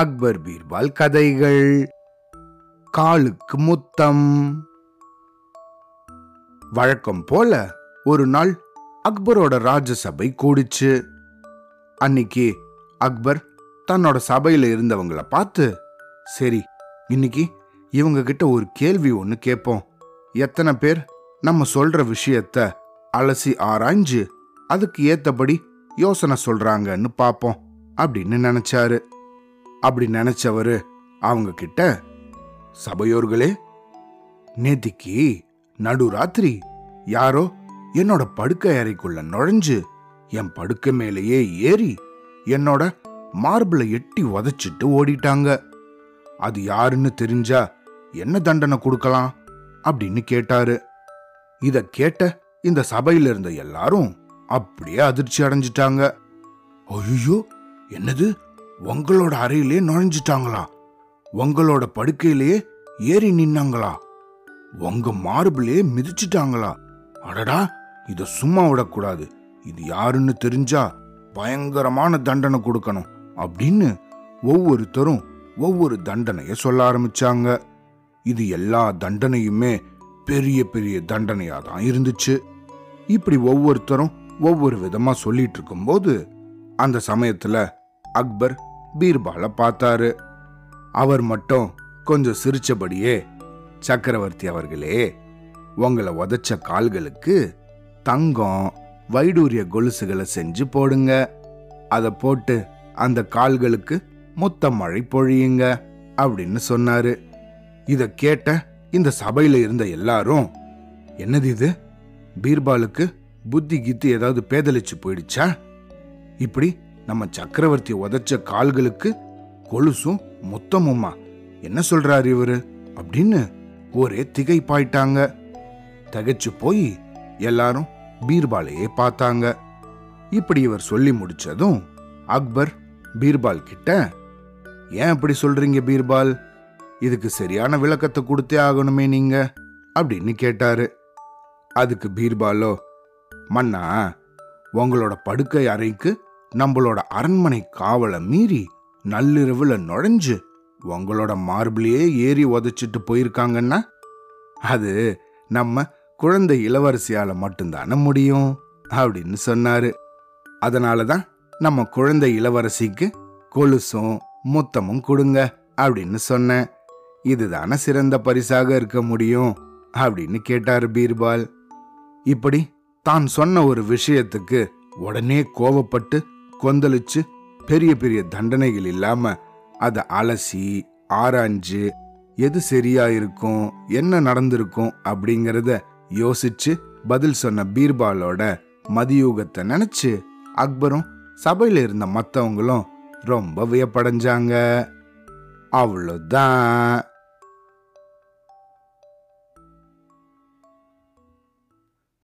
அக்பர் பீர்பால் கதைகள். காலுக்கு முத்தம். வழக்கம் போல ஒரு நாள் அக்பரோட ராஜசபை கூடிச்சு. அன்னைக்கு அக்பர் தன்னோட சபையில இருந்தவங்களை பார்த்து, சரி இன்னைக்கு இவங்க கிட்ட ஒரு கேள்வி ஒன்று கேட்போம், எத்தனை பேர் நம்ம சொல்ற விஷயத்த அலசி ஆராய்ஞ்சு அதுக்கு ஏத்தபடி யோசனை சொல்றாங்கன்னு பார்ப்போம் அப்படின்னு நினைச்சாரு. அப்படி நினைச்சவரு அவங்க கிட்ட, சபையோர்களே, நேத்திக்கு நடுராத்திரி யாரோ என்னோட படுக்கை அறைக்குள்ள நுழைஞ்சு என் படுக்கை மேலேயே ஏறி என்னோட மார்பிளை எட்டி உதச்சிட்டு ஓடிட்டாங்க. அது யாருன்னு தெரிஞ்சா என்ன தண்டனை கொடுக்கலாம் அப்படின்னு கேட்டாரு. இத கேட்ட இந்த சபையில இருந்த எல்லாரும் அப்படியே அதிர்ச்சி அடைஞ்சிட்டாங்க. ஐயோ, என்னது, உங்களோட அறையிலே நுழைஞ்சிட்டாங்களா? உங்களோட படுக்கையிலேயே ஏறி நின்னாங்களா? உங்க மார்பிலே மிதிச்சிட்டாங்களா? அடடா, இத சும்மா விடக்கூடாது, இது யாருன்னு தெரிஞ்சா பயங்கரமான தண்டனை கொடுக்கணும் அப்படின்னு ஒவ்வொருத்தரும் ஒவ்வொரு தண்டனைய சொல்ல ஆரம்பிச்சாங்க. இது எல்லா தண்டனையுமே பெரிய பெரிய தண்டனையா தான் இருந்துச்சு. இப்படி ஒவ்வொருத்தரும் ஒவ்வொரு விதமா சொல்லிட்டு இருக்கும்போது அந்த சமயத்துல அக்பர் பீர்பாலை பார்த்தாரு. அவர் மட்டும் கொஞ்சம் சிரிச்சபடியே, சக்கரவர்த்தி அவர்களே, உங்களை உதச்ச கால்களுக்கு தங்கம் வைடூரிய கொலுசுகளை செஞ்சு போடுங்க, அதை போட்டு அந்த கால்களுக்கு மொத்த மழை பொழியுங்க அப்படின்னு சொன்னாரு. இத கேட்ட இந்த சபையில இருந்த எல்லாரும், என்னது இது, பீர்பாலுக்கு புத்தி கித்து ஏதாவது பேதலிச்சு போயிடுச்சா? இப்படி நம்ம சக்கரவர்த்தி உதச்ச கால்களுக்கு கொலுசும் மொத்தமுமா, என்ன சொல்றாரு இவரு அப்படின்னு ஒரே திகைப்பாயிட்டாங்க. திகைச்சு போய் எல்லாரும் பீர்பாலையே பார்த்தாங்க. இப்படி இவர் சொல்லி முடிச்சதும் அக்பர் பீர்பால் கிட்ட, ஏன் அப்படி சொல்றீங்க பீர்பால், இதுக்கு சரியான விளக்கத்தை கொடுத்தே ஆகணுமே நீங்க அப்படின்னு கேட்டாரு. அதுக்கு பீர்பாலோ, மன்னா, உங்களோட படுக்கை அறைக்கு நம்மளோட அரண்மனை காவலை மீறி நள்ளிரவுல நுழைஞ்சு உங்களோட மார்பிலேயே ஏறி உதச்சிட்டு போயிருக்காங்கன்னா அது நம்ம குழந்தை இளவரசியால மட்டும்தான முடியும் அப்படின்னு சொன்னாரு. அதனாலதான் நம்ம குழந்தை இளவரசிக்கு கொலுசும் முத்தமும் கொடுங்க அப்படின்னு சொன்னேன், இதுதான சிறந்த பரிசாக இருக்க முடியும் அப்படின்னு கேட்டாரு பீர்பால். இப்படி தான் சொன்ன ஒரு விஷயத்துக்கு உடனே கோபப்பட்டு கொந்தளிச்சு பெரிய பெரிய தண்டனைகள் இல்லாம அதை அலசி ஆராய்ஞ்சு எது சரியா இருக்கும், என்ன நடந்திருக்கும் அப்படிங்கறத யோசிச்சு பதில் சொன்ன பீர்பாலோட மதியூகத்தை நினைச்சு அக்பரும் சபையில இருந்த மற்றவங்களும் ரொம்ப வியப்படைஞ்சாங்க. அவ்வளோதான்.